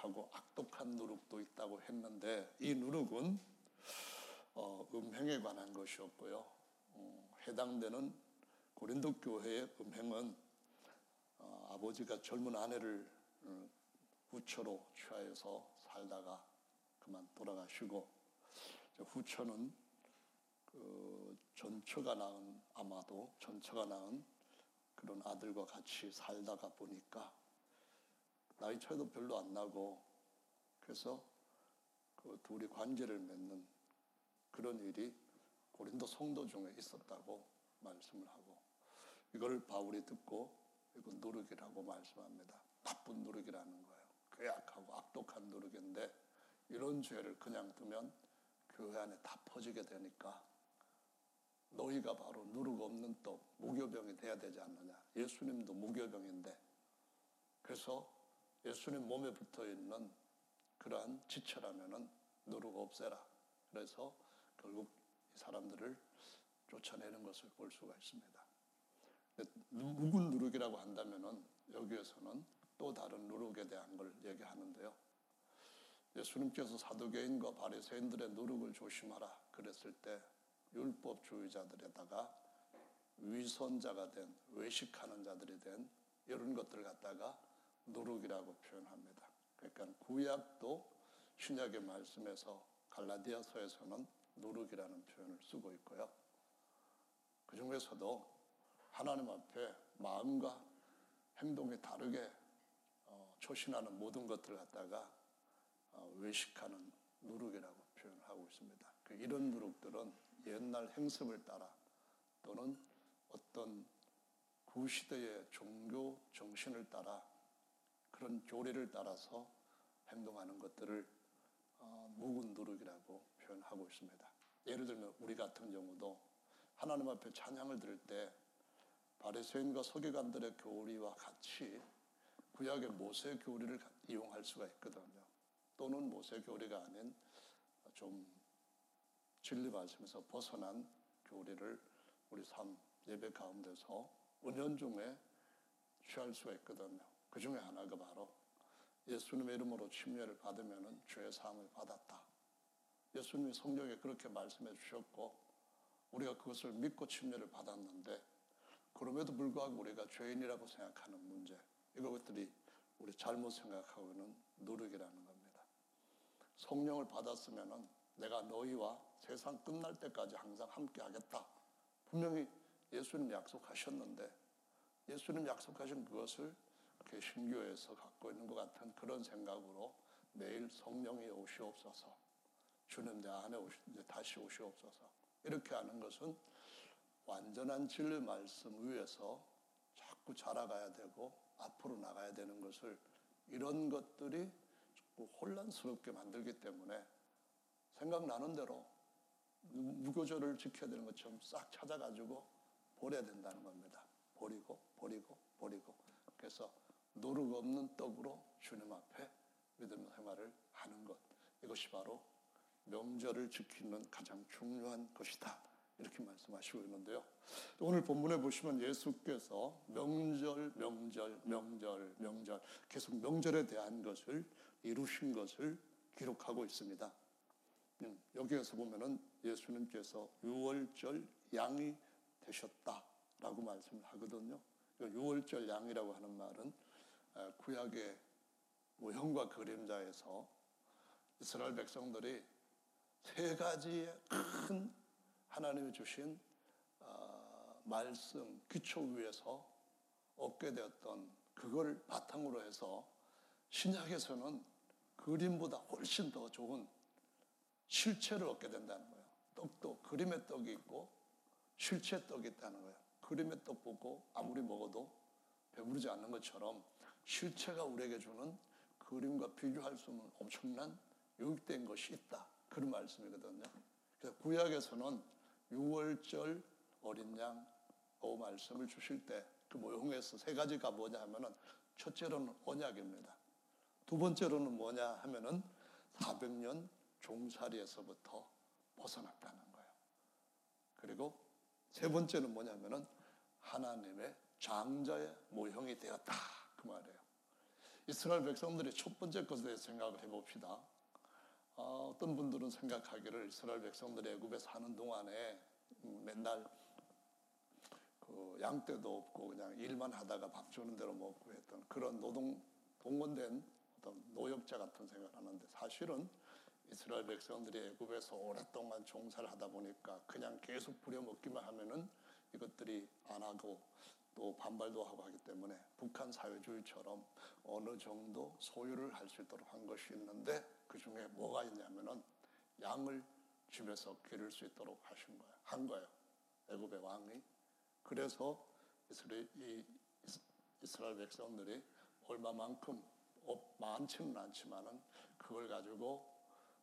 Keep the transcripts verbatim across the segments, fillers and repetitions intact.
악하고 악독한 누룩도 있다고 했는데, 이 누룩은 어, 음행에 관한 것이었고요. 어, 해당되는 고린도 교회의 음행은 어, 아버지가 젊은 아내를 음, 후처로 취하여서 살다가 그만 돌아가시고, 후처는 그 전처가 낳은, 아마도 전처가 낳은 그런 아들과 같이 살다가 보니까 나이 차이도 별로 안 나고, 그래서 그 둘이 관계를 맺는 그런 일이 고린도 성도 중에 있었다고 말씀을 하고, 이걸 바울이 듣고 이건 누룩이라고 말씀합니다. 나쁜 누룩이라는 거예요. 괴악하고 악독한 누룩인데, 이런 죄를 그냥 두면 교회 안에 다 퍼지게 되니까 너희가 바로 누룩 없는 떡, 무교병이 돼야 되지 않느냐. 예수님도 무교병인데, 그래서 예수님 몸에 붙어있는 그러한 지체라면은 누룩 없애라. 그래서 결국 이 사람들을 쫓아내는 것을 볼 수가 있습니다. 묵은 누룩이라고 한다면은 여기에서는 또 다른 누룩에 대한 걸 얘기하는데요, 예수님께서 사두개인과 바리새인들의 누룩을 조심하라 그랬을 때 율법주의자들에다가 위선자가 된, 외식하는 자들이 된 이런 것들 갖다가 누룩이라고 표현합니다. 그러니까 구약도 신약의 말씀에서 갈라디아서에서는 누룩이라는 표현을 쓰고 있고요, 그 중에서도 하나님 앞에 마음과 행동이 다르게 어, 초신하는 모든 것들을 갖다가 어, 외식하는 누룩이라고 표현하고 있습니다. 그 이런 누룩들은 옛날 행습을 따라 또는 어떤 구시대의 종교 정신을 따라 그런 교리를 따라서 행동하는 것들을 어, 묵은 누룩이라고 표현하고 있습니다. 예를 들면 우리 같은 경우도 하나님 앞에 찬양을 드릴 때 바리새인과 서기관들의 교리와 같이 구약의 모세 교리를 이용할 수가 있거든요. 또는 모세 교리가 아닌 좀 진리 말씀에서 벗어난 교리를 우리 삶 예배 가운데서 은연중에 취할 수가 있거든요. 그 중에 하나가 바로 예수님의 이름으로 침례를 받으면 죄 사함을 받았다. 예수님이 성경에 그렇게 말씀해 주셨고 우리가 그것을 믿고 침례를 받았는데, 그럼에도 불구하고 우리가 죄인이라고 생각하는 문제, 이것들이 우리 잘못 생각하고 있는 누룩이라는 겁니다. 성령을 받았으면은 내가 너희와 세상 끝날 때까지 항상 함께 하겠다. 분명히 예수님 약속하셨는데, 예수님 약속하신 그것을 개신교에서 갖고 있는 것 같은 그런 생각으로 매일 성령이 오시옵소서, 주님 내 안에 오시, 이제 다시 오시옵소서, 이렇게 하는 것은 완전한 진리 말씀 위에서 자꾸 자라가야 되고 앞으로 나가야 되는 것을, 이런 것들이 자꾸 혼란스럽게 만들기 때문에 생각나는 대로 무교절을 지켜야 되는 것처럼 싹 찾아가지고 버려야 된다는 겁니다. 버리고 버리고 버리고. 그래서 노력 없는 떡으로 주님 앞에 믿음 생활을 하는 것, 이것이 바로 명절을 지키는 가장 중요한 것이다, 이렇게 말씀하시고 있는데요, 오늘 본문에 보시면 예수께서 명절, 명절, 명절, 명절 계속 명절에 대한 것을 이루신 것을 기록하고 있습니다. 음, 여기에서 보면은 예수님께서 유월절 양이 되셨다라고 말씀을 하거든요. 유월절 양이라고 하는 말은 구약의 모형과 그림자에서 이스라엘 백성들이 세 가지의 큰 하나님이 주신 어, 말씀, 기초 위에서 얻게 되었던 그걸 바탕으로 해서 신약에서는 그림보다 훨씬 더 좋은 실체를 얻게 된다는 거예요. 떡도 그림의 떡이 있고 실체 떡이 있다는 거예요. 그림의 떡 보고 아무리 먹어도 배부르지 않는 것처럼 실체가 우리에게 주는 그림과 비교할 수 없는 엄청난 유익된 것이 있다, 그런 말씀이거든요. 그래서 구약에서는 유월절 어린 양 말씀을 주실 때 그 모형에서 세 가지가 뭐냐 하면은, 첫째로는 언약입니다. 두 번째로는 뭐냐 하면은 사백 년 종살이에서부터 벗어났다는 거예요. 그리고 세 번째는 뭐냐 하면은 하나님의 장자의 모형이 되었다, 그 말이에요. 이스라엘 백성들의 첫 번째 것에 대해 생각을 해봅시다. 아, 어떤 분들은 생각하기를 이스라엘 백성들이 애굽에 사는 동안에 맨날 그 양떼도 없고 그냥 일만 하다가 밥 주는 대로 먹고 했던 그런 노동 동원된 어떤 노역자 같은 생각을 하는데, 사실은 이스라엘 백성들이 애굽에서 오랫동안 종사를 하다 보니까 그냥 계속 부려먹기만 하면은 이것들이 안 하고 또 반발도 하고 하기 때문에 북한 사회주의처럼 어느 정도 소유를 할 수 있도록 한 것이 있는데, 그 중에 뭐가 있냐면은 양을 집에서 기를 수 있도록 하신 거예요. 한 거예요. 애굽의 왕이. 그래서 이스라엘, 이, 이스라엘 백성들이 얼마만큼 많지는 않지만은 그걸 가지고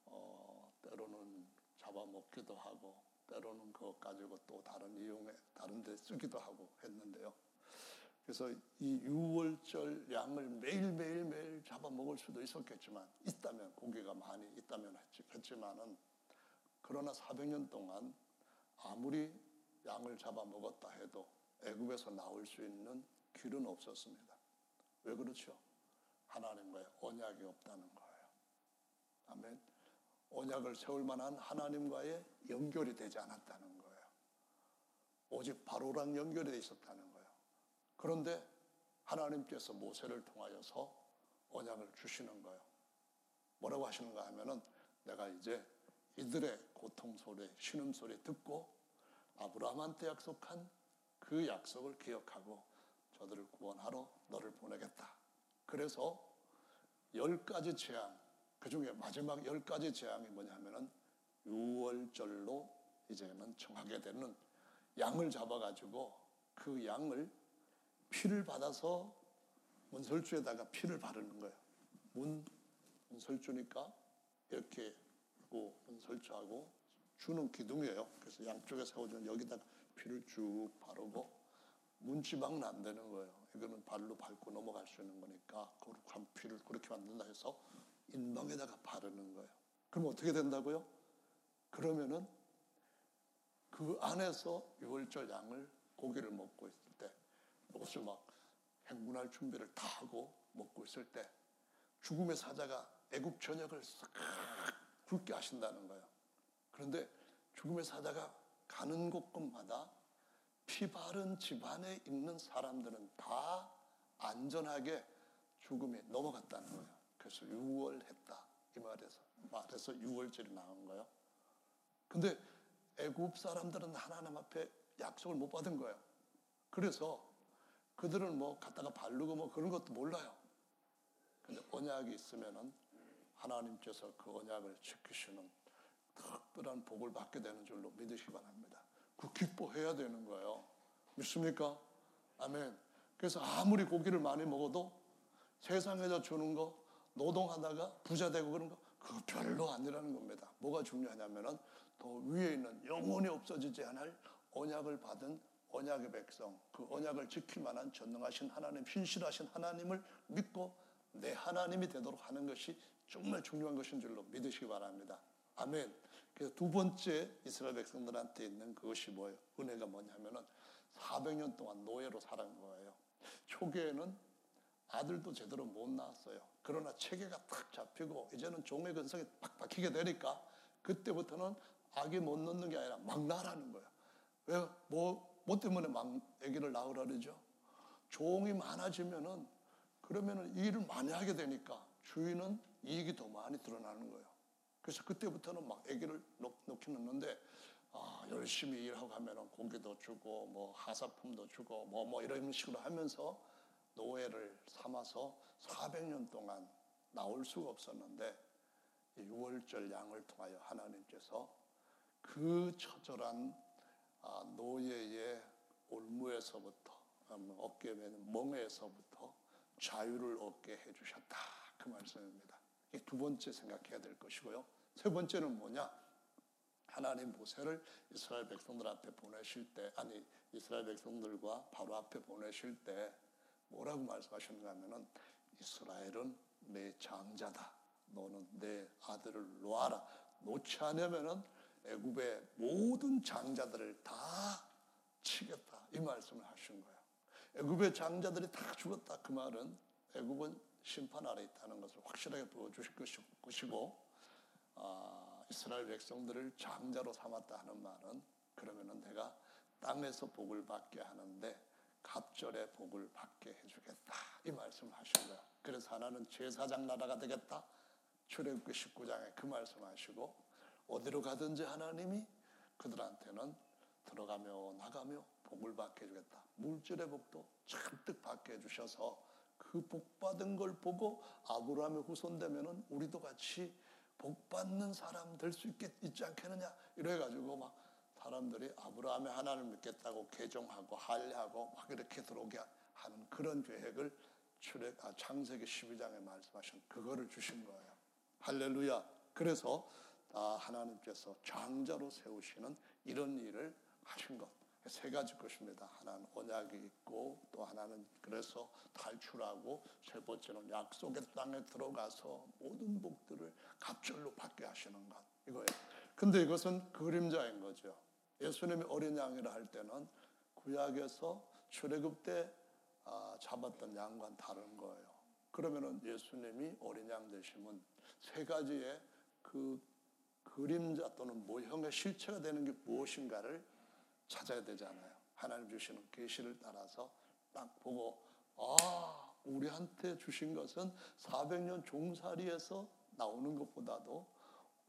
어, 때로는 잡아먹기도 하고 때로는 그것 가지고 또 다른 이용에 다른 데 쓰기도 하고 했는데요. 그래서 이 유월절 양을 매일매일 매일 잡아먹을 수도 있었겠지만, 있다면 고기가 많이 있다면 했지만은, 그러나 사백 년 동안 아무리 양을 잡아먹었다 해도 애굽에서 나올 수 있는 길은 없었습니다. 왜 그렇죠? 하나님과의 언약이 없다는 거예요. 아멘. 언약을 세울 만한 하나님과의 연결이 되지 않았다는 거예요. 오직 바로랑 연결이 돼 있었다는 거예요. 그런데 하나님께서 모세를 통하여서 언약을 주시는 거예요. 뭐라고 하시는가 하면은, 내가 이제 이들의 고통소리, 신음소리 듣고 아브라함한테 약속한 그 약속을 기억하고 저들을 구원하러 너를 보내겠다. 그래서 열 가지 재앙, 그 중에 마지막 열 가지 재앙이 뭐냐면은 유월절로 이제는 정하게 되는, 양을 잡아가지고 그 양을 피를 받아서 문설주에다가 피를 바르는 거예요. 문, 문설주니까 이렇게 하고 문설주하고 주는 기둥이에요. 그래서 양쪽에 세워주는 여기다가 피를 쭉 바르고 문지방은 안 되는 거예요. 이거는 발로 밟고 넘어갈 수 있는 거니까 거룩한 피를 그렇게 만든다 해서 인방에다가 바르는 거예요. 그럼 어떻게 된다고요? 그러면은 그 안에서 유월절 양을 고기를 먹고 있을 때, 이것을 막 행군할 준비를 다 하고 먹고 있을 때 죽음의 사자가 애굽 전역을 싹 굵게 하신다는 거예요. 그런데 죽음의 사자가 가는 곳곳마다 피 바른 집안에 있는 사람들은 다 안전하게 죽음에 넘어갔다는 거예요. 그래서 유월했다 이 말에서 말해서 유월절이 나온 거예요. 근데 애굽 사람들은 하나님 앞에 약속을 못 받은 거예요. 그래서 그들은 뭐 갖다가 바르고 뭐 그런 것도 몰라요. 근데 언약이 있으면은 하나님께서 그 언약을 지키시는 특별한 복을 받게 되는 줄로 믿으시기 바랍니다. 그 기뻐해야 되는 거예요. 믿습니까? 아멘. 그래서 아무리 고기를 많이 먹어도 세상에서 주는 거 노동하다가 부자 되고 그런 거, 그거 별로 아니라는 겁니다. 뭐가 중요하냐면은 더 위에 있는 영원히 없어지지 않을 언약을 받은 언약의 백성, 그 언약을 지킬 만한 전능하신 하나님, 신실하신 하나님을 믿고 내 하나님이 되도록 하는 것이 정말 중요한 것인 줄로 믿으시기 바랍니다. 아멘. 그래서 두 번째 이스라엘 백성들한테 있는 그것이 뭐예요? 은혜가 뭐냐면은 사백 년 동안 노예로 살은 거예요. 초기에는 아들도 제대로 못 낳았어요. 그러나 체계가 탁 잡히고 이제는 종의 근성이 팍 박히게 되니까 그때부터는 아기 못 낳는 게 아니라 막 낳으라는 거예요. 왜? 뭐, 뭐 때문에 막 아기를 낳으라 그러죠? 종이 많아지면은 그러면은 일을 많이 하게 되니까 주인은 이익이 더 많이 드러나는 거예요. 그래서 그때부터는 막 아기를 놓긴 놓는데, 아, 열심히 일하고 하면은 고기도 주고 뭐 하사품도 주고 뭐 뭐 이런 식으로 하면서 노예를 삼아서 사백 년 동안 나올 수가 없었는데, 유월절 양을 통하여 하나님께서 그 처절한 노예의 올무에서부터 어깨에 매는 멍에서부터 자유를 얻게 해주셨다, 그 말씀입니다. 이 두 번째 생각해야 될 것이고요. 세 번째는 뭐냐? 하나님 모세를 이스라엘 백성들 앞에 보내실 때, 아니 이스라엘 백성들과 바로 앞에 보내실 때 뭐라고 말씀하셨는가 하면은, 이스라엘은 내 장자다. 너는 내 아들을 놓아라. 놓지 않으면은 애굽의 모든 장자들을 다 치겠다. 이 말씀을 하신 거예요. 애굽의 장자들이 다 죽었다. 그 말은 애굽은 심판 아래 있다는 것을 확실하게 보여주실 것이고, 어, 이스라엘 백성들을 장자로 삼았다 하는 말은 그러면은 내가 땅에서 복을 받게 하는데 갑절에 복을 받게 해주겠다, 이 말씀을 하신 거야. 그래서 하나는 제사장 나라가 되겠다, 출애굽기 십구 장에 그 말씀하시고, 어디로 가든지 하나님이 그들한테는 들어가며 나가며 복을 받게 해주겠다, 물질의 복도 잔뜩 받게 해주셔서 그 복받은 걸 보고 아브라함의 후손 되면은 우리도 같이 복받는 사람 될 수 있지 않겠느냐, 이래가지고 막 사람들이 아브라함의 하나님을 믿겠다고 개종하고 할례하고 막 이렇게 들어오게 하는 그런 계획을 출애, 아, 창세기 십이 장에 말씀하신 그거를 주신 거예요. 할렐루야. 그래서 아, 하나님께서 장자로 세우시는 이런 일을 하신 것, 세 가지 것입니다. 하나는 언약이 있고, 또 하나는 그래서 탈출하고, 세 번째는 약속의 땅에 들어가서 모든 복들을 갑절로 받게 하시는 것, 이거예요. 근데 이것은 그림자인 거죠. 예수님이 어린 양이라 할 때는 구약에서 출애굽 때 아, 잡았던 양과는 다른 거예요. 그러면은 예수님이 어린 양 되심은 세 가지의 그 그림자 또는 모형의 실체가 되는 게 무엇인가를 찾아야 되잖아요. 하나님 주시는 계시를 따라서 딱 보고, 아, 우리한테 주신 것은 사백 년 종살이에서 나오는 것보다도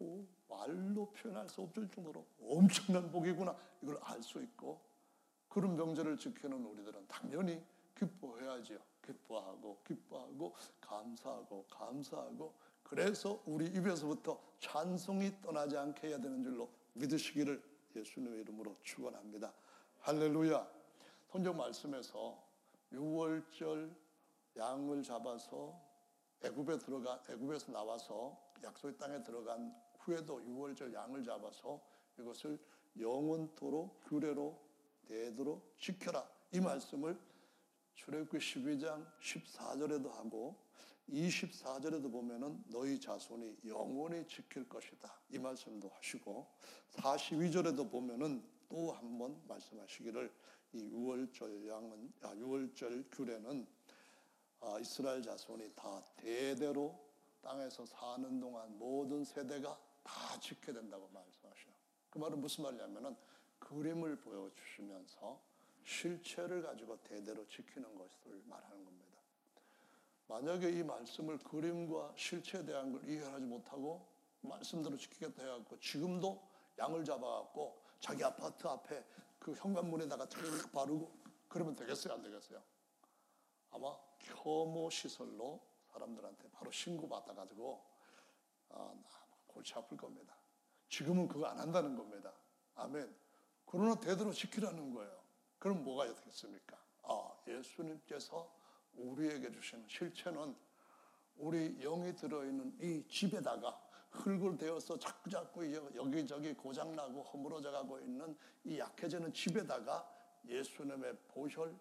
오, 말로 표현할 수 없을 정도로 엄청난 복이구나, 이걸 알 수 있고, 그런 명절을 지키는 우리들은 당연히 기뻐해야지요. 기뻐하고 기뻐하고 감사하고 감사하고, 그래서 우리 입에서부터 찬송이 떠나지 않게 해야 되는 줄로 믿으시기를 예수님의 이름으로 축원합니다. 할렐루야. 성경 말씀에서 유월절 양을 잡아서 애굽에 들어가 애굽에서 나와서 약속의 땅에 들어간 후에도 유월절 양을 잡아서 이것을 영원토록 규례로 되도록 지켜라, 이 말씀을 출애굽기 십이 장 십사 절에도 하고 이십사 절에도 보면은 너희 자손이 영원히 지킬 것이다, 이 말씀도 하시고, 사십이 절에도 보면은 또 한 번 말씀하시기를 이 유월절 양은 아, 유월절 규례는 아, 이스라엘 자손이 다 대대로 땅에서 사는 동안 모든 세대가 다 지켜야 된다고 말씀하셔요. 그 말은 무슨 말이냐면은 그림을 보여주시면서 실체를 가지고 대대로 지키는 것을 말하는 겁니다. 만약에 이 말씀을 그림과 실체에 대한 걸 이해하지 못하고 말씀대로 지키겠다 해갖고 지금도 양을 잡아갖고 자기 아파트 앞에 그 현관문에다가 탁 바르고 그러면 되겠어요, 안 되겠어요? 아마 혐오 시설로 사람들한테 바로 신고받아가지고 아, 골치 아플 겁니다. 지금은 그거 안 한다는 겁니다. 아멘. 그러나 대대로 지키라는 거예요. 그럼 뭐가 되겠습니까? 아, 예수님께서 우리에게 주시는 실체는 우리 영이 들어있는 이 집에다가 흙을대어서 자꾸자꾸 여기저기 고장나고 허물어져가고 있는 이 약해지는 집에다가 예수님의 보혈,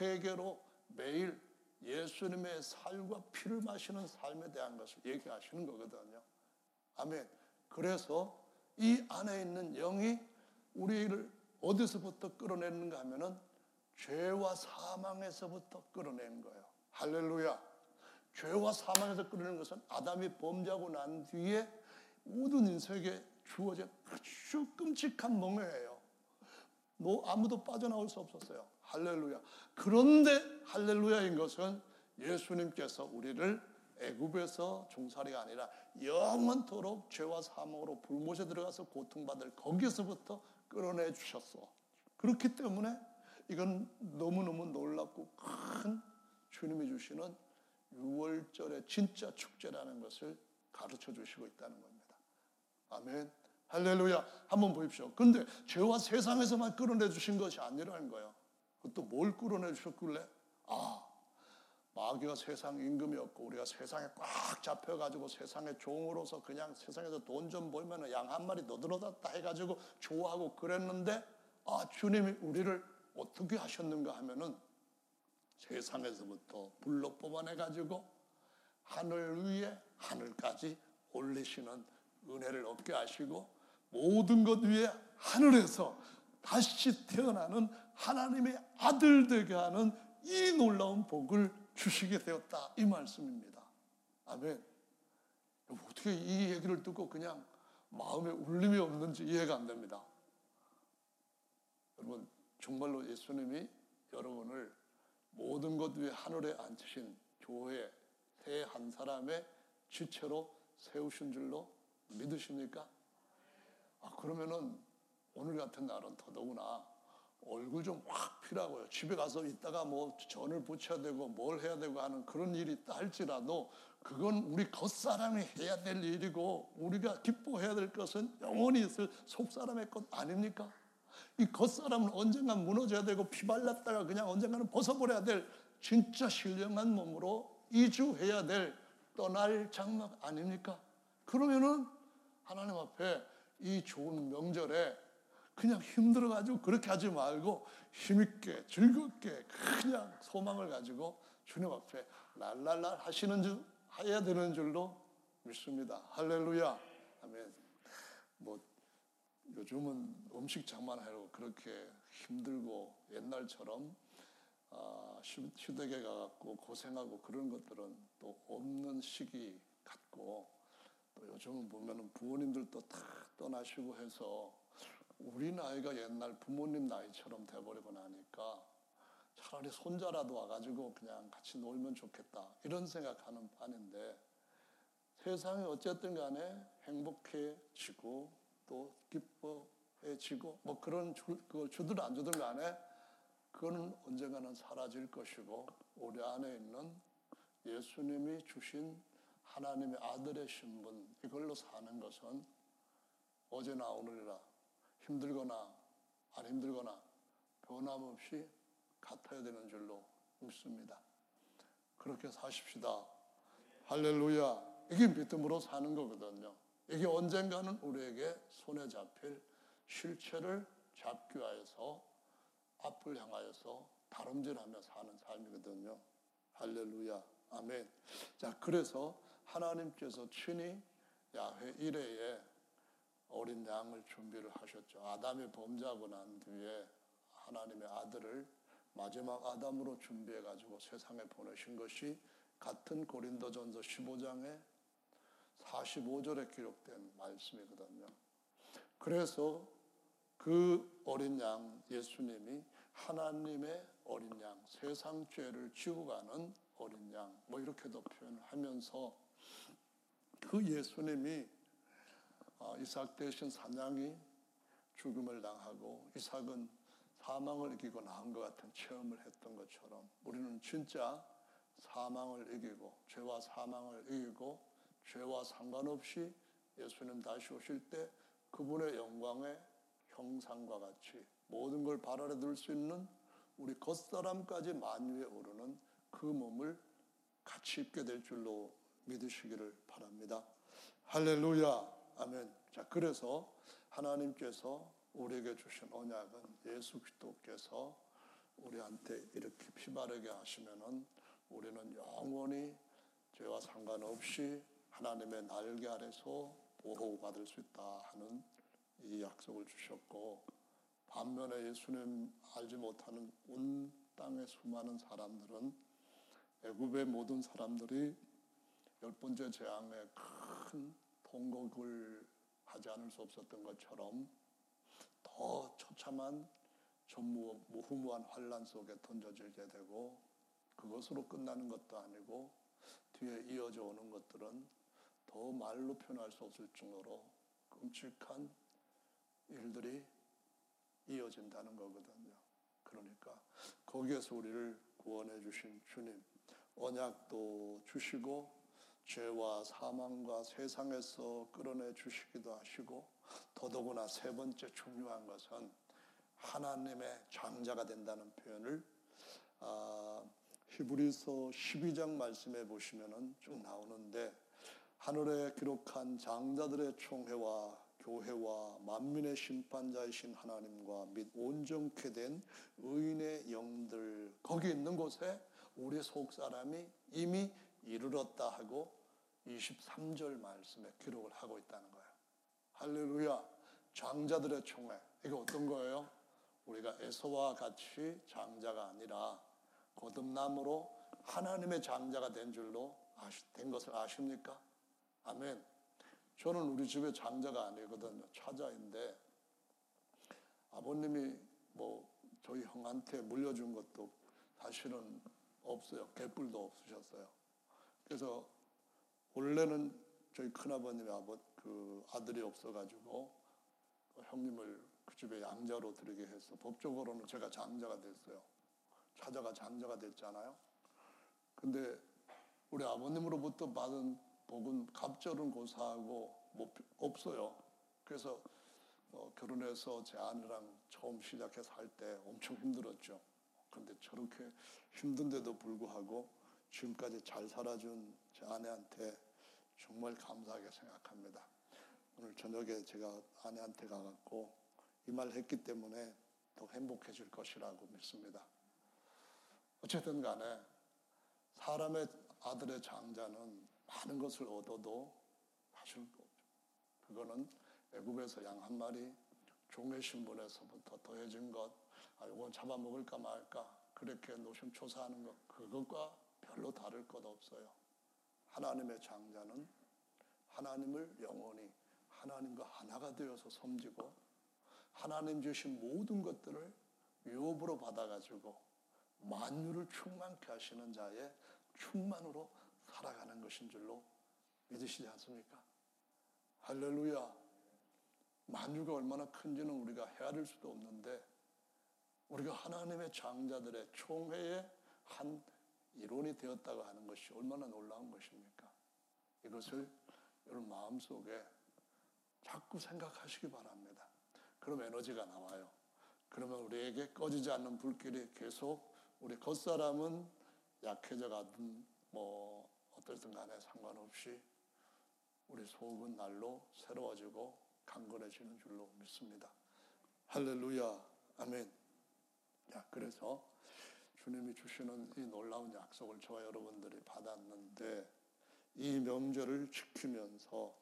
회개로 매일 예수님의 살과 피를 마시는 삶에 대한 것을 얘기하시는 거거든요. 아멘. 그래서 이 안에 있는 영이 우리를 어디서부터 끌어내는가 하면은 죄와 사망에서부터 끌어낸 거예요. 할렐루야. 죄와 사망에서 끌어낸 것은 아담이 범죄하고 난 뒤에 모든 인생에게 주어진 아주 끔찍한 멍해예요. 뭐 아무도 빠져나올 수 없었어요. 할렐루야. 그런데 할렐루야인 것은 예수님께서 우리를 애굽에서 종살이가 아니라 영원토록 죄와 사망으로 불못에 들어가서 고통받을 거기서부터 끌어내 주셨어. 그렇기 때문에 이건 너무너무 놀랍고 큰 주님이 주시는 유월절의 진짜 축제라는 것을 가르쳐 주시고 있다는 겁니다. 아멘. 할렐루야. 한번 보십시오. 근데 죄와 세상에서만 끌어내 주신 것이 아니라는 거예요. 그것도 뭘 끌어내 주셨길래? 아, 마귀가 세상 임금이었고 우리가 세상에 꽉 잡혀가지고 세상의 종으로서 그냥 세상에서 돈 좀 벌면 양 한 마리 너들어놨다 해가지고 좋아하고 그랬는데, 아, 주님이 우리를 어떻게 하셨는가 하면은 세상에서부터 불로 뽑아내가지고 하늘 위에 하늘까지 올리시는 은혜를 얻게 하시고, 모든 것 위에 하늘에서 다시 태어나는 하나님의 아들 되게 하는 이 놀라운 복을 주시게 되었다, 이 말씀입니다. 아멘. 어떻게 이 얘기를 듣고 그냥 마음에 울림이 없는지 이해가 안 됩니다. 여러분, 정말로 예수님이 여러분을 모든 것 위에 하늘에 앉으신 교회 새 한 사람의 지체로 세우신 줄로 믿으십니까? 아, 그러면은 오늘 같은 날은 더더구나 얼굴 좀 확 피라고요. 집에 가서 있다가 뭐 전을 붙여야 되고 뭘 해야 되고 하는 그런 일이 있다 할지라도 그건 우리 겉사람이 해야 될 일이고 우리가 기뻐해야 될 것은 영원히 있을 속사람의 것 아닙니까? 이 겉사람은 언젠간 무너져야 되고 피발랐다가 그냥 언젠가는 벗어버려야 될 진짜 신령한 몸으로 이주해야 될 떠날 장막 아닙니까? 그러면은 하나님 앞에 이 좋은 명절에 그냥 힘들어가지고 그렇게 하지 말고 힘있게 즐겁게 그냥 소망을 가지고 주님 앞에 랄랄랄 하시는 줄, 해야 되는 줄로 믿습니다. 할렐루야. 아멘. 뭐 요즘은 음식 장만하려고 그렇게 힘들고 옛날처럼 아, 시댁에 가갖고 고생하고 그런 것들은 또 없는 시기 같고 또 요즘은 보면은 부모님들도 다 떠나시고 해서 우리 나이가 옛날 부모님 나이처럼 돼버리고 나니까 차라리 손자라도 와가지고 그냥 같이 놀면 좋겠다 이런 생각하는 판인데 세상이 어쨌든 간에 행복해지고 또 기뻐해지고 뭐 그런 주, 그걸 주든 안 주든 간에 그거는 언젠가는 사라질 것이고 우리 안에 있는 예수님이 주신 하나님의 아들의 신분 이걸로 사는 것은 어제나 오늘이라 힘들거나 안 힘들거나 변함없이 같아야 되는 줄로 믿습니다. 그렇게 사십시다. 할렐루야. 이게 믿음으로 사는 거거든요. 이게 언젠가는 우리에게 손에 잡힐 실체를 잡기 위해서 앞을 향하여서 다름질하며 사는 삶이거든요. 할렐루야. 아멘. 자, 그래서 하나님께서 친히 야훼 일해에 어린 양을 준비를 하셨죠. 아담이 범죄하고 난 뒤에 하나님의 아들을 마지막 아담으로 준비해가지고 세상에 보내신 것이 같은 고린도전서 십오 장의 사십오 절에 기록된 말씀이거든요. 그래서 그 어린 양 예수님이 하나님의 어린 양, 세상 죄를 지고 가는 어린 양, 뭐 이렇게도 표현을 하면서 그 예수님이 아, 이삭 대신 사냥이 죽음을 당하고 이삭은 사망을 이기고 나온 것 같은 체험을 했던 것처럼 우리는 진짜 사망을 이기고 죄와 사망을 이기고 죄와 상관없이 예수님 다시 오실 때 그분의 영광의 형상과 같이 모든 걸 발아래 둘 수 있는 우리 겉사람까지 만유에 오르는 그 몸을 같이 입게 될 줄로 믿으시기를 바랍니다. 할렐루야. 아멘. 자, 그래서 하나님께서 우리에게 주신 언약은 예수 그리스도께서 우리한테 이렇게 피바르게 하시면은 우리는 영원히 죄와 상관없이 하나님의 날개 아래서 보호받을 수 있다 하는 이 약속을 주셨고, 반면에 예수님 알지 못하는 온 땅의 수많은 사람들은 애굽의 모든 사람들이 열 번째 재앙에 큰 공격을 하지 않을 수 없었던 것처럼 더 처참한 전무후무한 환란 속에 던져지게 되고 그것으로 끝나는 것도 아니고 뒤에 이어져 오는 것들은 더 말로 표현할 수 없을 정도로 끔찍한 일들이 이어진다는 거거든요. 그러니까 거기에서 우리를 구원해 주신 주님, 언약도 주시고 죄와 사망과 세상에서 끌어내 주시기도 하시고 더더구나 세 번째 중요한 것은 하나님의 장자가 된다는 표현을 아, 히브리서 십이 장 말씀에 보시면은 쭉 나오는데, 하늘에 기록한 장자들의 총회와 교회와 만민의 심판자이신 하나님과 및 온전케 된 의인의 영들, 거기 있는 곳에 우리 속사람이 이미 이르렀다 하고 이십삼 절 말씀에 기록을 하고 있다는 거예요. 할렐루야. 장자들의 총회, 이게 어떤 거예요? 우리가 에서와 같이 장자가 아니라 거듭남으로 하나님의 장자가 된 줄로 아시, 된 것을 아십니까? 아멘. 저는 우리 집에 장자가 아니거든요. 차자인데 아버님이 뭐 저희 형한테 물려준 것도 사실은 없어요. 개뿔도 없으셨어요. 그래서 원래는 저희 큰아버님의 아버, 그 아들이 없어가지고 형님을 그 집에 양자로 들이게 해서 법적으로는 제가 장자가 됐어요. 차자가 장자가 됐잖아요. 근데 우리 아버님으로부터 받은 복은 갑절은 고사하고 못, 없어요. 그래서 어, 결혼해서 제 아내랑 처음 시작해 살 때 엄청 힘들었죠. 그런데 저렇게 힘든데도 불구하고 지금까지 잘 살아준 제 아내한테 정말 감사하게 생각합니다. 오늘 저녁에 제가 아내한테 가갖고 이 말 했기 때문에 더 행복해질 것이라고 믿습니다. 어쨌든 간에 사람의 아들의 장자는 많은 것을 얻어도 사실 그거는 애굽에서 양 한 마리, 종의 신분에서부터 더해진 것, 아, 이건 잡아먹을까 말까 그렇게 노심초사하는 것, 그것과 별로 다를 것 없어요. 하나님의 장자는 하나님을 영원히 하나님과 하나가 되어서 섬기고 하나님 주신 모든 것들을 유업으로 받아가지고 만유를 충만케 하시는 자의 충만으로 살아가는 것인 줄로 믿으시지 않습니까? 할렐루야. 만유가 얼마나 큰지는 우리가 헤아릴 수도 없는데 우리가 하나님의 장자들의 총회의 한 일원이 되었다고 하는 것이 얼마나 놀라운 것입니까? 이것을 여러분 마음속에 자꾸 생각하시기 바랍니다. 그럼 에너지가 나와요. 그러면 우리에게 꺼지지 않는 불길이 계속 우리 겉사람은 약해져가든 뭐 어떨든 간에 상관없이 우리 속은 날로 새로워지고 강건해지는 줄로 믿습니다. 할렐루야. 아멘. 야, 그래서 주님이 주시는 이 놀라운 약속을 저와 여러분들이 받았는데 이 명절을 지키면서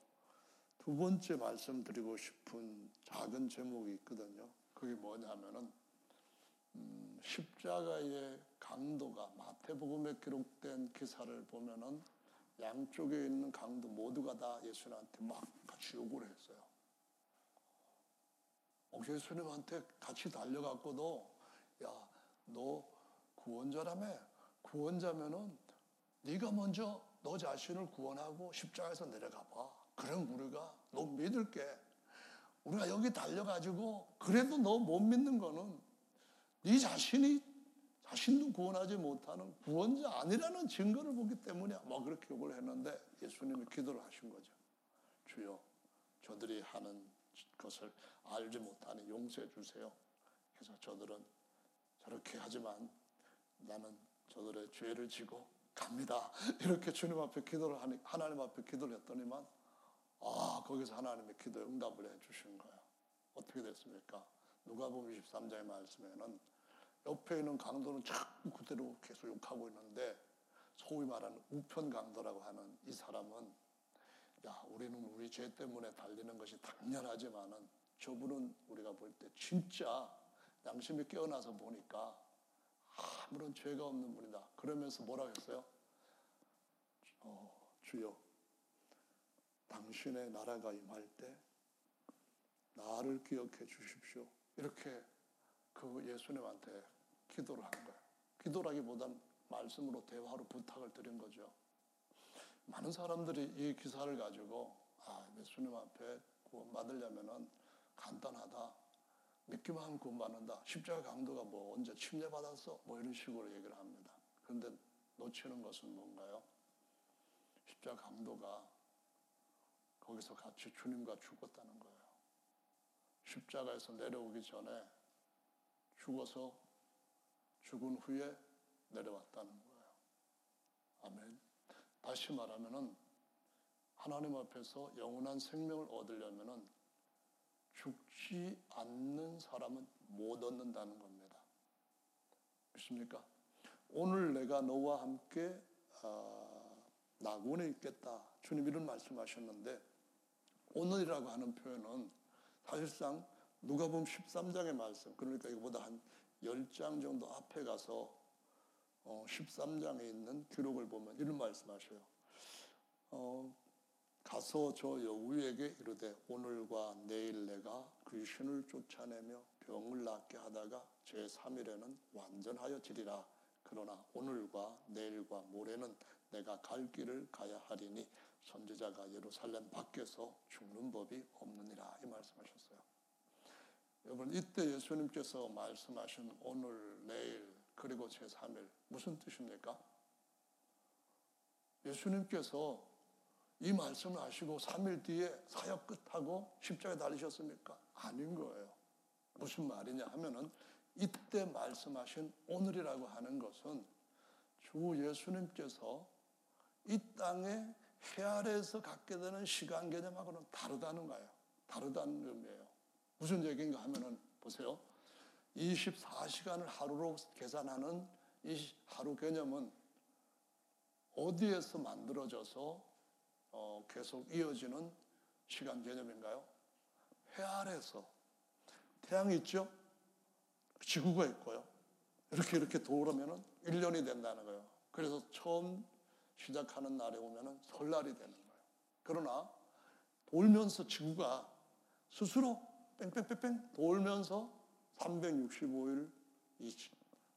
두 번째 말씀드리고 싶은 작은 제목이 있거든요. 그게 뭐냐면은 음, 십자가의 강도가 마태복음에 기록된 기사를 보면은 양쪽에 있는 강도 모두가 다 예수님한테 막 같이 요구를 했어요. 어, 예수님한테 같이 달려갔고도 야, 너 구원자라며 구원자면은 네가 먼저 너 자신을 구원하고 십자가에서 내려가봐. 그럼 우리가 너 믿을게. 우리가 여기 달려가지고 그래도 너 못 믿는 거는 네 자신이 자신도 구원하지 못하는 구원자 아니라는 증거를 보기 때문이야. 막 그렇게 욕을 했는데 예수님이 기도를 하신 거죠. 주여, 저들이 하는 것을 알지 못하니 용서해 주세요. 그래서 저들은 저렇게 하지만 나는 저들의 죄를 지고 갑니다. 이렇게 주님 앞에 기도를 하니 하나님 앞에 기도를 했더니만 아, 거기서 하나님의 기도에 응답을 해 주신 거예요. 어떻게 됐습니까? 누가복음 이십삼 장의 말씀에는 옆에 있는 강도는 자꾸 그대로 계속 욕하고 있는데 소위 말하는 우편 강도라고 하는 이 사람은 야, 우리는 우리 죄 때문에 달리는 것이 당연하지만은 저분은 우리가 볼 때 진짜 양심이 깨어나서 보니까 아무런 죄가 없는 분이다. 그러면서 뭐라고 했어요? 어, 주여, 당신의 나라가 임할 때 나를 기억해 주십시오. 이렇게 그 예수님한테 기도를 한 거예요. 기도라기보단 말씀으로 대화로 부탁을 드린 거죠. 많은 사람들이 이 기사를 가지고 아, 예수님 앞에 구원받으려면은 간단하다. 믿기만 하면 구원받는다. 십자가 강도가 뭐 언제 침례받았어? 뭐 이런 식으로 얘기를 합니다. 그런데 놓치는 것은 뭔가요? 십자가 강도가 거기서 같이 주님과 죽었다는 거예요. 십자가에서 내려오기 전에 죽어서 죽은 후에 내려왔다는 거예요. 아멘. 다시 말하면은 하나님 앞에서 영원한 생명을 얻으려면은 죽지 않는 사람은 못 얻는다는 겁니다. 믿습니까? 오늘 내가 너와 함께 아, 낙원에 있겠다. 주님 이런 말씀하셨는데 오늘이라고 하는 표현은 사실상 누가복음 십삼 장의 말씀, 그러니까 이거보다 한 십 장 정도 앞에 가서 어, 십삼 장에 있는 기록을 보면 이런 말씀하셔요. 어, 가서 저 여우에게 이르되 오늘과 내일 내가 귀신을 쫓아내며 병을 낫게 하다가 제삼 일에는 완전하여 지리라. 그러나 오늘과 내일과 모레는 내가 갈 길을 가야 하리니 선지자가 예루살렘 밖에서 죽는 법이 없느니라. 이 말씀하셨어요. 여러분, 이때 예수님께서 말씀하신 오늘, 내일, 그리고 제삼 일, 무슨 뜻입니까? 예수님께서 이 말씀을 하시고 삼 일 뒤에 사역 끝하고 십자가에 달리셨습니까? 아닌 거예요. 무슨 말이냐 하면은 이때 말씀하신 오늘이라고 하는 것은 주 예수님께서 이 땅에 해 아래에서 갖게 되는 시간 개념하고는 다르다는 거예요. 다르다는 의미예요. 무슨 얘기인가 하면은 보세요. 이십사 시간을 하루로 계산하는 이 하루 개념은 어디에서 만들어져서 어 계속 이어지는 시간 개념인가요? 해 아래에서. 태양이 있죠? 지구가 있고요. 이렇게 이렇게 돌으면 일 년이 된다는 거예요. 그래서 처음 시작하는 날에 오면 설날이 되는 거예요. 그러나 돌면서 지구가 스스로 뺑뺑뺑뺑 돌면서 삼백육십오 일 이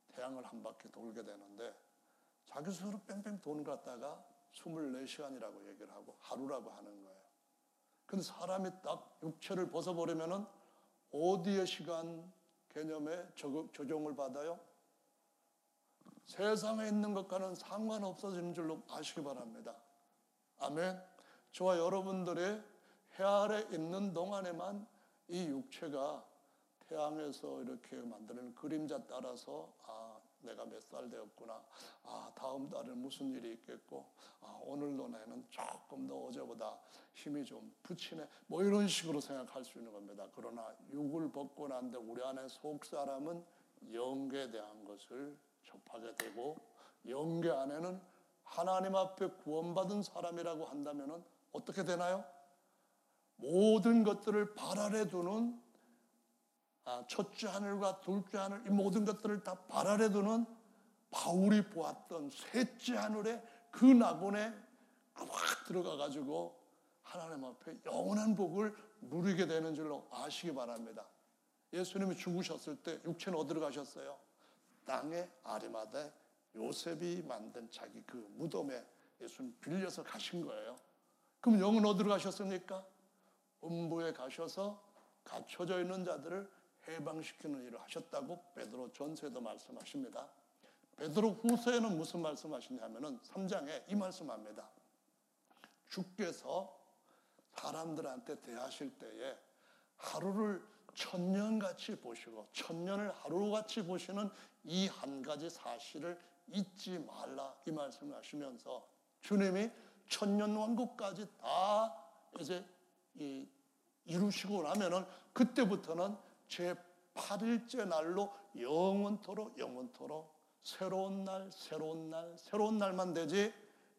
태양을 한 바퀴 돌게 되는데 자기 스스로 뺑뺑 도는 것 같다가 이십사 시간이라고 얘기를 하고 하루라고 하는 거예요. 근데 사람이 딱 육체를 벗어버리면 어디에 시간 개념에 적용을 받아요? 세상에 있는 것과는 상관없어지는 줄로 아시기 바랍니다. 아멘. 저와 여러분들의 해 아래 있는 동안에만 이 육체가 태양에서 이렇게 만드는 그림자 따라서 아 내가 몇 살 되었구나, 아 다음 달에 무슨 일이 있겠고, 아 오늘도 나는 조금 더 어제보다 힘이 좀 붙이네, 뭐 이런 식으로 생각할 수 있는 겁니다. 그러나 육을 벗고 난데 우리 안에 속 사람은 영계에 대한 것을 접하게 되고 영계 안에는 하나님 앞에 구원받은 사람이라고 한다면은 어떻게 되나요? 모든 것들을 발 아래 두는, 아, 첫째 하늘과 둘째 하늘, 이 모든 것들을 다 발 아래 두는 바울이 보았던 셋째 하늘의 그 낙원에 확 들어가가지고 하나님 앞에 영원한 복을 누리게 되는 줄로 아시기 바랍니다. 예수님이 죽으셨을 때 육체는 어디로 가셨어요? 땅의 아리마다에 요셉이 만든 자기 그 무덤에 예수님 빌려서 가신 거예요. 그럼 영은 어디로 가셨습니까? 음부에 가셔서 갇혀져 있는 자들을 해방시키는 일을 하셨다고 베드로 전서에도 말씀하십니다. 베드로 후서에는 무슨 말씀하시냐 하면은 삼 장에 이 말씀합니다. 주께서 사람들한테 대하실 때에 하루를 천년같이 보시고 천년을 하루같이 보시는 이 한 가지 사실을 잊지 말라, 이 말씀을 하시면서 주님이 천년왕국까지 다 이제 이 이루시고 나면은 그때부터는 제팔 일째 날로 영원토록 영원토록 새로운 날 새로운 날 새로운 날만 되지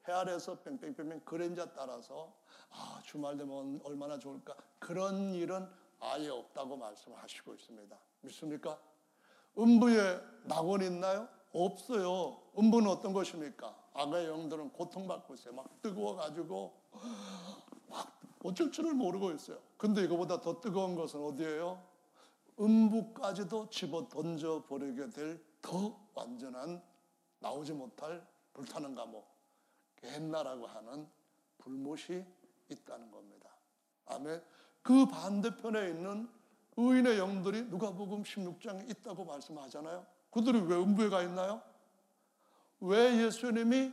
해 아래에서 뺑뺑뺑뺑 그림자 따라서 아 주말 되면 얼마나 좋을까, 그런 일은 아예 없다고 말씀을 하시고 있습니다. 믿습니까? 음부에 낙원이 있나요? 없어요. 음부는 어떤 것입니까? 악의 영들은 고통받고 있어요. 막 뜨거워가지고 막 어쩔 줄을 모르고 있어요. 근데 이거보다 더 뜨거운 것은 어디예요? 음부까지도 집어 던져버리게 될 더 완전한 나오지 못할 불타는 감옥, 겟나라고 하는 불못이 있다는 겁니다. 아멘. 그 반대편에 있는 의인의 영들이 누가복음 십육 장에 있다고 말씀하잖아요. 그들이 왜 음부에 가 있나요? 왜 예수님이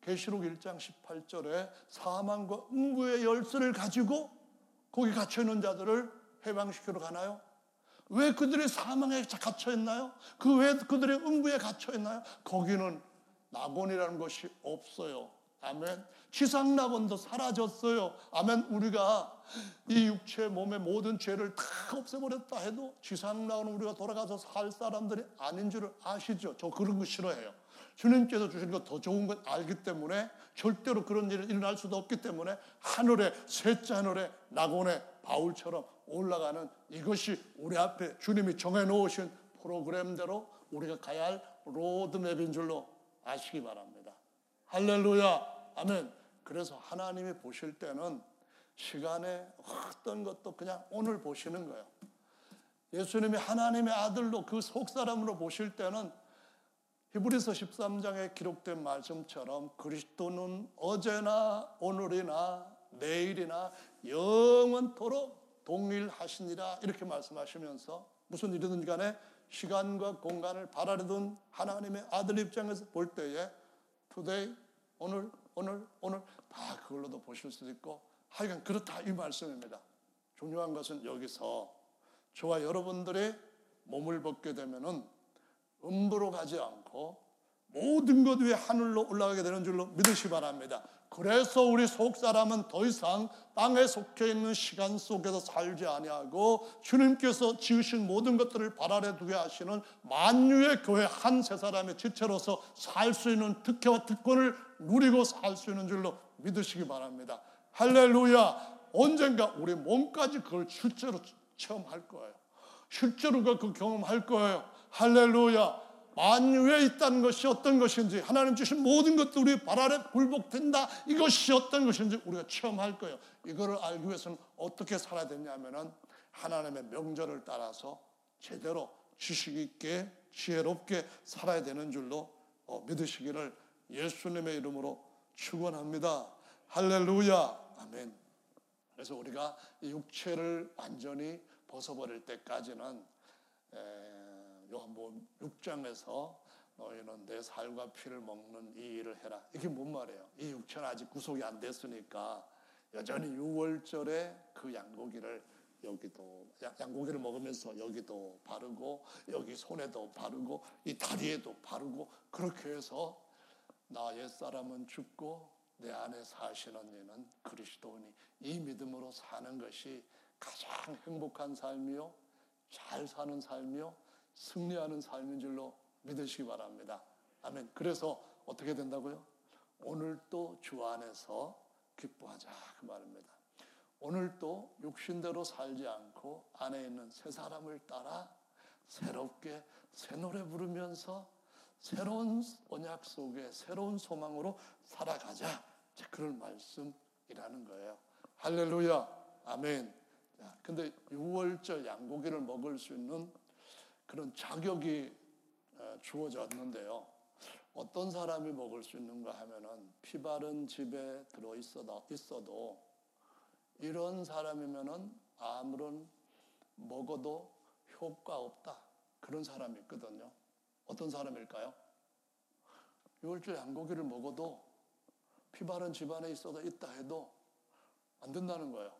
계시록 일 장 십팔 절에 사망과 음부의 열쇠를 가지고 거기 갇혀있는 자들을 해방시키러 가나요? 왜 그들이 사망에 갇혀있나요? 그 왜 그들이 음부에 갇혀있나요? 거기는 낙원이라는 것이 없어요. 아멘. 지상 낙원도 사라졌어요. 아멘. 우리가 이 육체 몸의 모든 죄를 다 없애버렸다 해도 지상 낙원 우리가 돌아가서 살 사람들이 아닌 줄을 아시죠? 저 그런 거 싫어해요. 주님께서 주신 것 더 좋은 건 알기 때문에 절대로 그런 일이 일어날 수도 없기 때문에 하늘에, 셋째 하늘에, 낙원에 바울처럼 올라가는, 이것이 우리 앞에 주님이 정해놓으신 프로그램대로 우리가 가야 할 로드맵인 줄로 아시기 바랍니다. 할렐루야. 아멘. 그래서 하나님이 보실 때는 시간에 어떤 것도 그냥 오늘 보시는 거예요. 예수님이 하나님의 아들로 그 속사람으로 보실 때는 히브리서 십삼 장에 기록된 말씀처럼 그리스도는 어제나 오늘이나 내일이나 영원토록 동일하시니라 이렇게 말씀하시면서 무슨 일이든 간에 시간과 공간을 바라리던 하나님의 아들 입장에서 볼 때에 today, 오늘, 오늘, 오늘 다 그걸로도 보실 수도 있고 하여간 그렇다 이 말씀입니다. 중요한 것은 여기서 저와 여러분들이 몸을 벗게 되면은 음부로 가지 않고 모든 것 위에 하늘로 올라가게 되는 줄로 믿으시 바랍니다. 그래서 우리 속 사람은 더 이상 땅에 속해 있는 시간 속에서 살지 아니하고 주님께서 지으신 모든 것들을 발 아래 두게 하시는 만유의 교회 한 세 사람의 지체로서 살 수 있는 특혜와 특권을 누리고 살 수 있는 줄로 믿으시기 바랍니다. 할렐루야. 언젠가 우리 몸까지 그걸 실제로 체험할 거예요. 실제로 그 경험할 거예요. 할렐루야. 만유에 있다는 것이 어떤 것인지, 하나님 주신 모든 것들이 발 아래 굴복된다 이것이 어떤 것인지 우리가 체험할 거예요. 이거를 알기 위해서는 어떻게 살아야 되냐면은 하나님의 명절을 따라서 제대로 지식 있게 지혜롭게 살아야 되는 줄로 믿으시기를 예수님의 이름으로 축원합니다. 할렐루야. 아멘. 그래서 우리가 이 육체를 완전히 벗어버릴 때까지는 요한복음 육 장에서 너희는 내 살과 피를 먹는 이 일을 해라. 이게 뭔 말이에요? 이 육체는 아직 구속이 안 됐으니까 여전히 유월절에 그 양고기를 여기도 양고기를 먹으면서 여기도 바르고 여기 손에도 바르고 이 다리에도 바르고 그렇게 해서 나의 사람은 죽고 내 안에 사시는 이는 그리스도니 이 믿음으로 사는 것이 가장 행복한 삶이요 잘 사는 삶이요 승리하는 삶인 줄로 믿으시기 바랍니다. 아멘. 그래서 어떻게 된다고요? 오늘도 주 안에서 기뻐하자 그 말입니다. 오늘도 육신대로 살지 않고 안에 있는 새 사람을 따라 새롭게 새 노래 부르면서 새로운 언약 속에 새로운 소망으로 살아가자. 자, 그런 말씀이라는 거예요. 할렐루야. 아멘. 자, 근데 유월절 양고기를 먹을 수 있는 그런 자격이 주어졌는데요. 어떤 사람이 먹을 수 있는가 하면은 피 바른 집에 들어 있어도 이런 사람이면은 아무런 먹어도 효과 없다. 그런 사람이 있거든요. 어떤 사람일까요? 유월절 양고기를 먹어도 피 바른 집안에 있어도 있다 해도 안 된다는 거예요.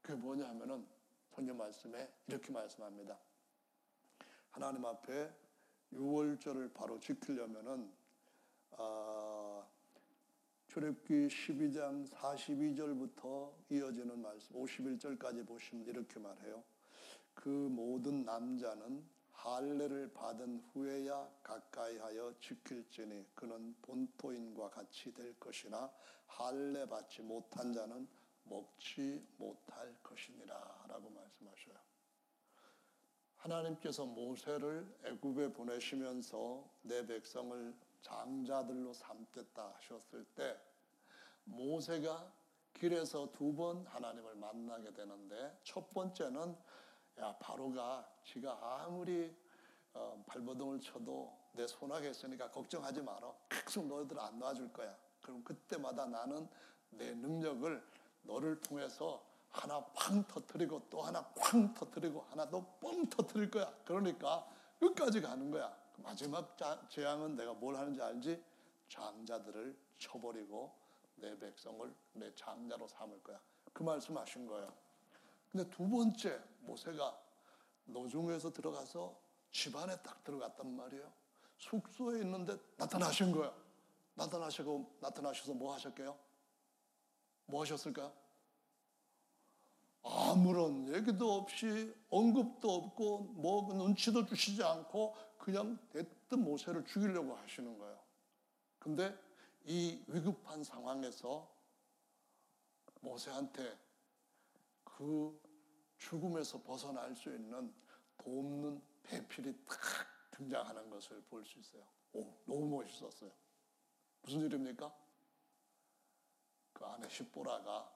그게 뭐냐 하면은 성경 말씀에 이렇게 말씀합니다. 하나님 앞에 유월절을 바로 지키려면은 아, 출애굽기 십이 장 사십이 절부터 이어지는 말씀 오십일 절까지 보시면 이렇게 말해요. 그 모든 남자는 할례를 받은 후에야 가까이하여 지킬지니 그는 본토인과 같이 될 것이나 할례 받지 못한 자는 먹지 못할 것이니라 라고 말씀하셔요. 하나님께서 모세를 애굽에 보내시면서 내 백성을 장자들로 삼겠다 하셨을 때 모세가 길에서 두 번 하나님을 만나게 되는데 첫 번째는 야 바로가 지가 아무리 어, 발버둥을 쳐도 내 손아귀에 있으니까 걱정하지 마라. 계속 너희들 안 놔줄 거야. 그럼 그때마다 나는 내 능력을 너를 통해서 하나 팡 터뜨리고 또 하나 쾅 터뜨리고 하나 또 뻥 터뜨릴 거야. 그러니까 끝까지 가는 거야. 마지막 재앙은 내가 뭘 하는지 알지? 장자들을 쳐버리고 내 백성을 내 장자로 삼을 거야. 그 말씀 하신 거예요. 근데 두 번째 모세가 노중에서 들어가서 집안에 딱 들어갔단 말이에요. 숙소에 있는데 나타나신 거예요. 나타나시고 나타나셔서 뭐 하셨게요? 뭐 하셨을까요? 아무런 얘기도 없이 언급도 없고 뭐 눈치도 주시지 않고 그냥 대뜸 모세를 죽이려고 하시는 거예요. 근데 이 위급한 상황에서 모세한테 그 죽음에서 벗어날 수 있는 돕는 배필이 딱 등장하는 것을 볼 수 있어요. 오, 너무 멋있었어요. 무슨 일입니까? 그 안에 십보라가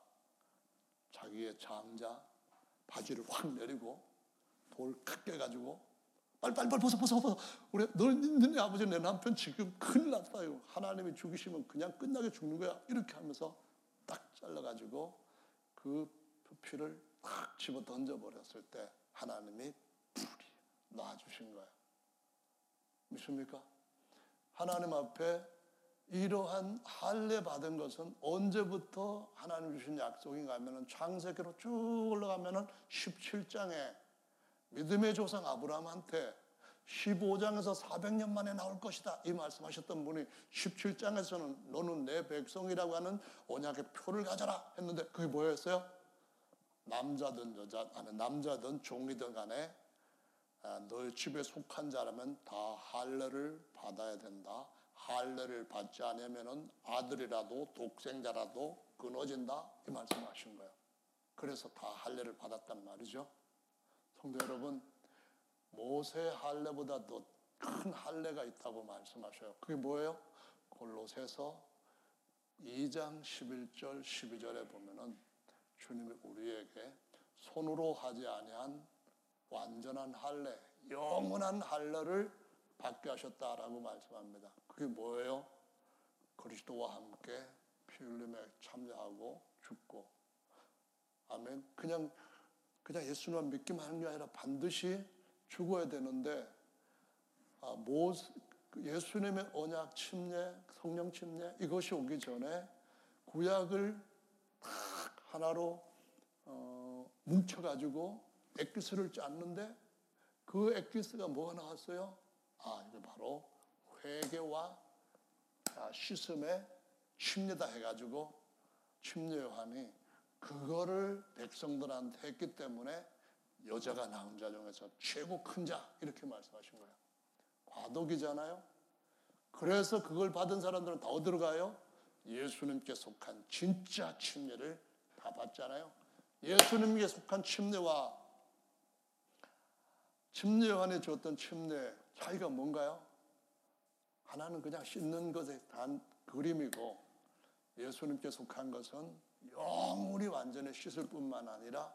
자기의 장자 바지를 확 내리고 돌 크게 가지고 빨리빨리 빨리 벗어 벗어 벗어. 우리 널 믿는 아버지, 내 남편 지금 큰일 났다. 이러고, 하나님이 죽이시면 그냥 끝나게 죽는 거야. 이렇게 하면서 딱 잘라가지고 그 표피를 딱 집어 던져버렸을 때 하나님이 풀이 놔주신 거야. 믿습니까? 하나님 앞에 이러한 할례 받은 것은 언제부터 하나님 주신 약속인가 하면은 창세기로 쭉 올라가면은 십칠 장에 믿음의 조상 아브라함한테 십오 장에서 사백 년 만에 나올 것이다 이 말씀하셨던 분이 십칠 장에서는 너는 내 백성이라고 하는 언약의 표를 가져라 했는데 그게 뭐였어요? 남자든 여자, 아니 남자든 종이든 간에 너의 집에 속한 자라면 다 할례를 받아야 된다. 할례를 받지 않으면 아들이라도 독생자라도 끊어진다 이 말씀하신 거예요. 그래서 다 할례를 받았단 말이죠. 성도 여러분, 모세 할례보다 더 큰 할례가 있다고 말씀하셔요. 그게 뭐예요? 골로새서 이 장 십일 절 십이 절에 보면은 주님이 우리에게 손으로 하지 아니한 완전한 할례, 영원한 할례를 받게 하셨다라고 말씀합니다. 그게 뭐예요? 그리스도와 함께 피 흘림에 참여하고 죽고, 아멘. 그냥 그냥 예수만 믿기만 하는 게 아니라 반드시 죽어야 되는데, 아, 모, 예수님의 언약 침례, 성령 침례 이것이 오기 전에 구약을 딱 하나로 어, 뭉쳐가지고 엑기스를 짰는데 그 엑기스가 뭐가 나왔어요? 아, 이게 바로 회개와 아, 씻음의 침례다 해가지고 침례 요한이 그거를 백성들한테 했기 때문에 여자가 낳은 자 중에서 최고 큰 자 이렇게 말씀하신 거예요. 과도기잖아요. 그래서 그걸 받은 사람들은 다 어디로 가요? 예수님께 속한 진짜 침례를 다 받잖아요. 예수님께 속한 침례와 침례 요한이 줬던 침례 차이가 뭔가요? 하나는 그냥 씻는 것에 단 그림이고, 예수님께 속한 것은 영원히 완전히 씻을 뿐만 아니라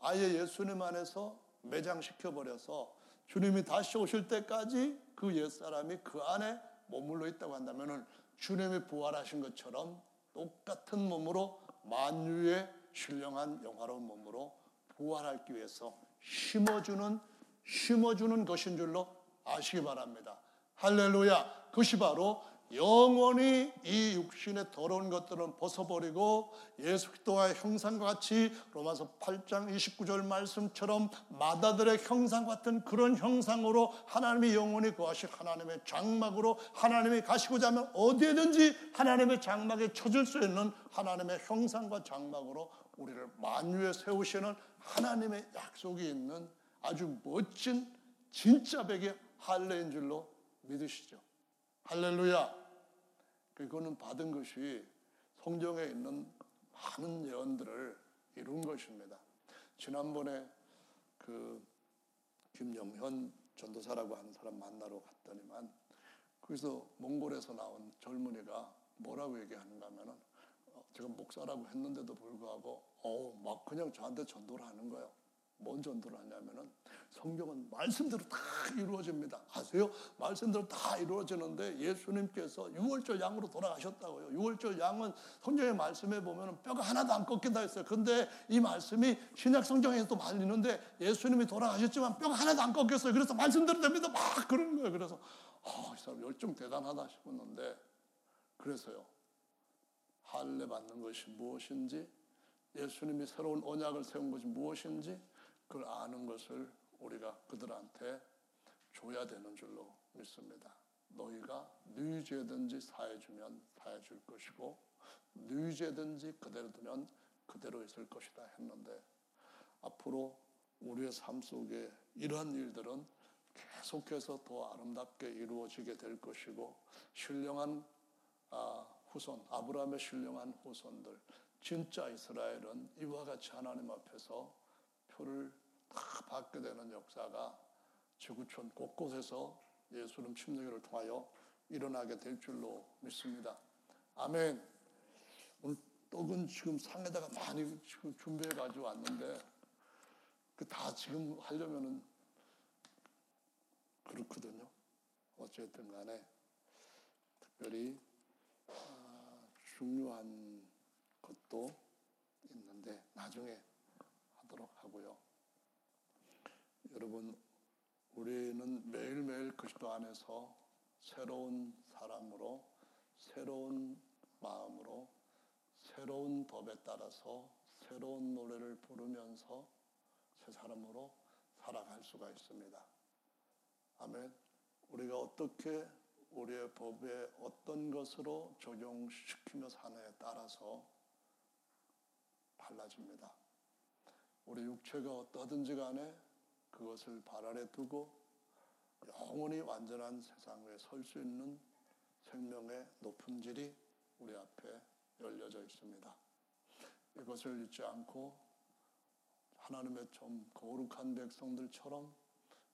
아예 예수님 안에서 매장시켜버려서 주님이 다시 오실 때까지 그 옛사람이 그 안에 머물러 있다고 한다면 주님이 부활하신 것처럼 똑같은 몸으로, 만유의 신령한 영화로운 몸으로 부활하기 위해서 심어주는 심어주는 것인 줄로 아시기 바랍니다. 할렐루야! 그것이 바로 영원히 이 육신의 더러운 것들은 벗어버리고 예수 그리스도와의 형상과 같이, 로마서 팔 장 이십구 절 말씀처럼 마다들의 형상 같은 그런 형상으로 하나님이 영원히 거하실 하나님의 장막으로, 하나님이 가시고자 하면 어디에든지 하나님의 장막에 쳐줄 수 있는 하나님의 형상과 장막으로 우리를 만유에 세우시는 하나님의 약속이 있는 아주 멋진 진짜 백의 할례인 줄로 믿으시죠. 할렐루야! 그거는 받은 것이 성경에 있는 많은 예언들을 이룬 것입니다. 지난번에 그 김영현 전도사라고 하는 사람 만나러 갔더니만 거기서 몽골에서 나온 젊은이가 뭐라고 얘기하는가 하면은, 제가 목사라고 했는데도 불구하고 어우 막 그냥 저한테 전도를 하는 거예요. 뭔 전도를 하냐면은, 성경은 말씀대로 다 이루어집니다. 아세요? 말씀대로 다 이루어지는데 예수님께서 유월절 양으로 돌아가셨다고요. 유월절 양은 성경의 말씀에 보면은 뼈가 하나도 안 꺾인다 했어요. 근데 이 말씀이 신약 성경에서 또 말리는데 예수님이 돌아가셨지만 뼈가 하나도 안 꺾였어요. 그래서 말씀대로 됩니다. 막 그런 거예요. 그래서 아, 이 사람 열정 대단하다 싶었는데, 그래서요, 할례 받는 것이 무엇인지, 예수님이 새로운 언약을 세운 것이 무엇인지 그걸 아는 것을 우리가 그들한테 줘야 되는 줄로 믿습니다. 너희가 너희 죄든지 사해주면 사해줄 것이고 너희 죄든지 그대로 두면 그대로 있을 것이다 했는데, 앞으로 우리의 삶 속에 이러한 일들은 계속해서 더 아름답게 이루어지게 될 것이고, 신령한 아, 후손, 아브라함의 신령한 후손들, 진짜 이스라엘은 이와 같이 하나님 앞에서 표를 다 받게 되는 역사가 지구촌 곳곳에서 예수님 침례를 통하여 일어나게 될 줄로 믿습니다. 아멘. 오늘 떡은 지금 상에다가 많이 지금 준비해 가지고 왔는데 그 다 지금 하려면은 그렇거든요. 어쨌든 간에 특별히 중요한 것도 있는데 나중에 하도록 하고요. 여러분, 우리는 매일매일 그리스도 안에서 새로운 사람으로, 새로운 마음으로, 새로운 법에 따라서 새로운 노래를 부르면서 새 사람으로 살아갈 수가 있습니다. 아멘. 우리가 어떻게 우리의 법에 어떤 것으로 적용시키며 사느냐에 따라서 달라집니다. 우리 육체가 어떠든지 간에 그것을 발 아래 두고 영원히 완전한 세상에 설 수 있는 생명의 높은 길이 우리 앞에 열려져 있습니다. 이것을 잊지 않고 하나님의 좀 거룩한 백성들처럼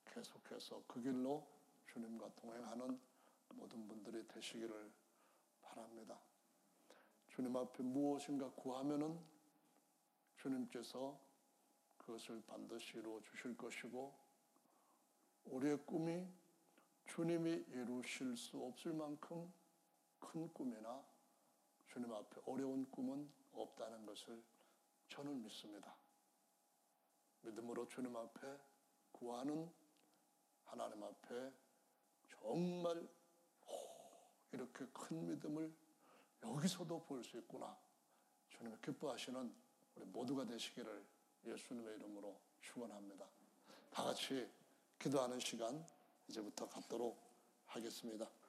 계속해서 그 길로 주님과 동행하는 모든 분들이 되시기를 바랍니다. 주님 앞에 무엇인가 구하면은 주님께서 그것을 반드시 이루어 주실 것이고, 우리의 꿈이 주님이 이루실 수 없을 만큼 큰 꿈이나 주님 앞에 어려운 꿈은 없다는 것을 저는 믿습니다. 믿음으로 주님 앞에 구하는, 하나님 앞에 정말 이렇게 큰 믿음을 여기서도 볼 수 있구나, 주님이 기뻐하시는 우리 모두가 되시기를 예수님의 이름으로 축원합니다. 다 같이 기도하는 시간 이제부터 갖도록 하겠습니다.